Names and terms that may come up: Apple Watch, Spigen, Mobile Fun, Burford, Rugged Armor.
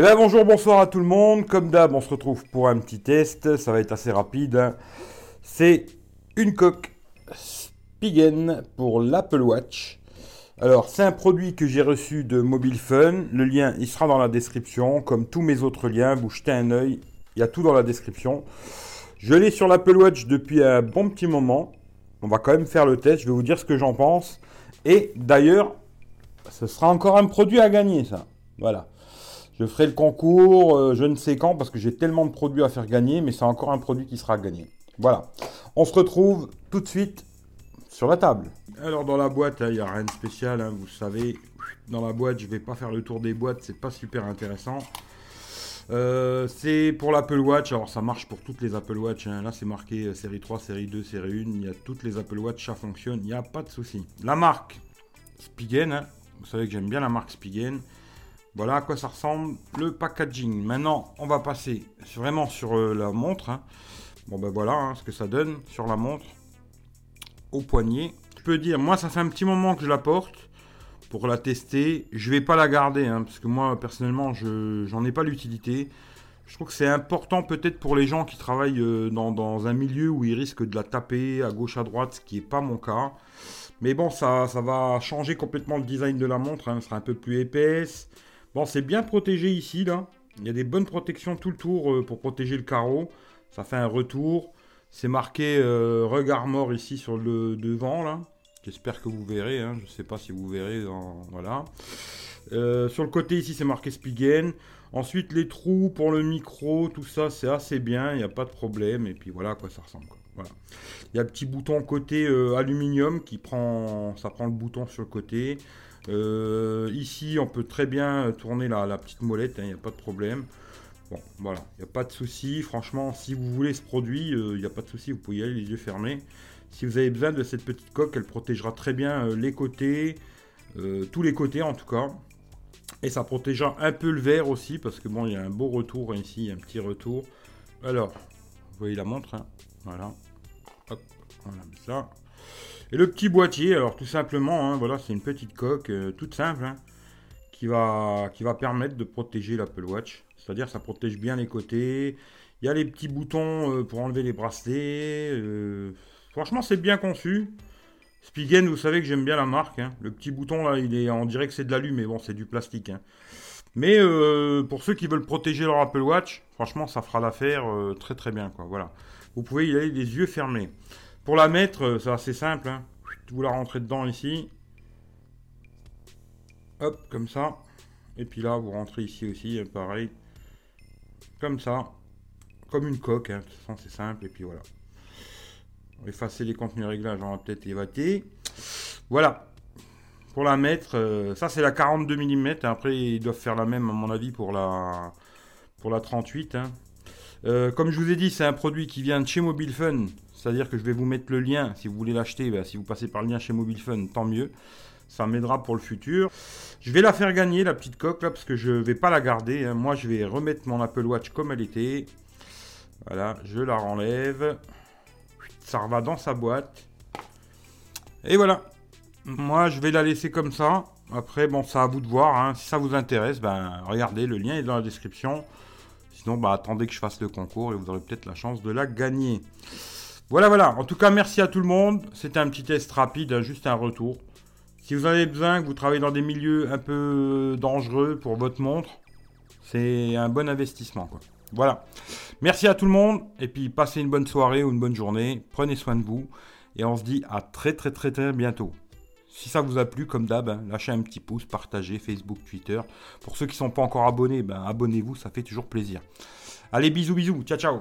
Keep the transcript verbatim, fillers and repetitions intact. Eh bien bonjour, bonsoir à tout le monde, comme d'hab on se retrouve pour un petit test, ça va être assez rapide, hein. C'est une coque Spigen pour l'Apple Watch. Alors c'est un produit que j'ai reçu de Mobile Fun, le lien il sera dans la description, comme tous mes autres liens, vous jetez un œil, il y a tout dans la description. Je l'ai sur l'Apple Watch depuis un bon petit moment, on va quand même faire le test, je vais vous dire ce que j'en pense. Et d'ailleurs, ce sera encore un produit à gagner ça, voilà. Je ferai le concours, euh, je ne sais quand, parce que j'ai tellement de produits à faire gagner, mais c'est encore un produit qui sera gagné. Voilà. On se retrouve tout de suite sur la table. Alors, dans la boîte, il n'y a rien de spécial, hein, vous savez. Dans la boîte, je ne vais pas faire le tour des boîtes, c'est pas super intéressant. Euh, c'est pour l'Apple Watch, alors ça marche pour toutes les Apple Watch. Hein. Là, c'est marqué série trois, série deux, série un. Il y a toutes les Apple Watch, ça fonctionne, il n'y a pas de souci. La marque Spigen, hein. Vous savez que j'aime bien la marque Spigen. Voilà à quoi ça ressemble le packaging. Maintenant, on va passer vraiment sur euh, la montre. Hein. Bon ben voilà hein, ce que ça donne sur la montre au poignet. Je peux dire, moi ça fait un petit moment que je la porte pour la tester. Je vais pas la garder hein, parce que moi personnellement, je j'en ai pas l'utilité. Je trouve que c'est important peut-être pour les gens qui travaillent euh, dans, dans un milieu où ils risquent de la taper à gauche à droite, ce qui n'est pas mon cas. Mais bon, ça, ça va changer complètement le design de la montre. Hein. Elle sera un peu plus épaisse. Bon, c'est bien protégé ici, là. Il y a des bonnes protections tout le tour euh, pour protéger le carreau. Ça fait un retour. C'est marqué euh, Rugged Armor ici sur le devant, là. J'espère que vous verrez. Hein. Je ne sais pas si vous verrez. Dans... Voilà. Euh, sur le côté ici, c'est marqué Spigen. Ensuite, les trous pour le micro, tout ça, c'est assez bien. Il n'y a pas de problème. Et puis voilà à quoi ça ressemble. Quoi. Voilà. Il y a un petit bouton côté euh, aluminium qui prend. Ça prend le bouton sur le côté. Euh, ici on peut très bien tourner la, la petite molette, il hein, n'y a pas de problème. Bon voilà, il n'y a pas de souci. Franchement, si vous voulez ce produit, il euh, n'y a pas de souci, vous pouvez y aller les yeux fermés. Si vous avez besoin de cette petite coque, elle protégera très bien euh, les côtés, euh, tous les côtés en tout cas. Et ça protégera un peu le verre aussi, parce que bon, il y a un beau retour ici, y a un petit retour. Alors, vous voyez la montre, hein, voilà. Hop, on a mis ça. Et le petit boîtier, alors tout simplement, hein, voilà, c'est une petite coque euh, toute simple hein, qui va qui va permettre de protéger l'Apple Watch. C'est-à-dire, ça protège bien les côtés. Il y a les petits boutons euh, pour enlever les bracelets. Euh, franchement, c'est bien conçu. Spigen, vous savez que j'aime bien la marque. Hein. Le petit bouton là, il est, on dirait que c'est de l'alu, mais bon, c'est du plastique. Hein. Mais euh, pour ceux qui veulent protéger leur Apple Watch, franchement, ça fera l'affaire euh, très très bien, quoi. Voilà. Vous pouvez y aller les yeux fermés. Pour la mettre, c'est assez simple. Hein. Vous la rentrez dedans ici. Hop, comme ça. Et puis là, vous rentrez ici aussi, pareil. Comme ça. Comme une coque. Hein. De toute façon, c'est simple. Et puis voilà. On va effacer les contenus réglages. On va peut-être évacuer. Voilà. Pour la mettre, euh, ça c'est la quarante-deux millimètres. Après, ils doivent faire la même, à mon avis, pour la, pour la trente-huit. Hein. Euh, comme je vous ai dit, c'est un produit qui vient de chez Mobile Fun. C'est-à-dire que je vais vous mettre le lien, si vous voulez l'acheter, ben, si vous passez par le lien chez Mobile Fun, tant mieux. Ça m'aidera pour le futur. Je vais la faire gagner, la petite coque, là, parce que je ne vais pas la garder. Hein. Moi, je vais remettre mon Apple Watch comme elle était. Voilà, je la renlève. Ça revient dans sa boîte. Et voilà. Moi, je vais la laisser comme ça. Après, bon, c'est à vous de voir. Hein. Si ça vous intéresse, ben, regardez, le lien est dans la description. Sinon, ben, attendez que je fasse le concours et vous aurez peut-être la chance de la gagner. Voilà, voilà. En tout cas, merci à tout le monde. C'était un petit test rapide, hein, juste un retour. Si vous avez besoin, que vous travaillez dans des milieux un peu dangereux pour votre montre, c'est un bon investissement, quoi. Voilà. Merci à tout le monde. Et puis, passez une bonne soirée ou une bonne journée. Prenez soin de vous. Et on se dit à très, très, très, très bientôt. Si ça vous a plu, comme d'hab, hein, lâchez un petit pouce, partagez Facebook, Twitter. Pour ceux qui ne sont pas encore abonnés, ben, abonnez-vous, ça fait toujours plaisir. Allez, bisous, bisous. Ciao, ciao.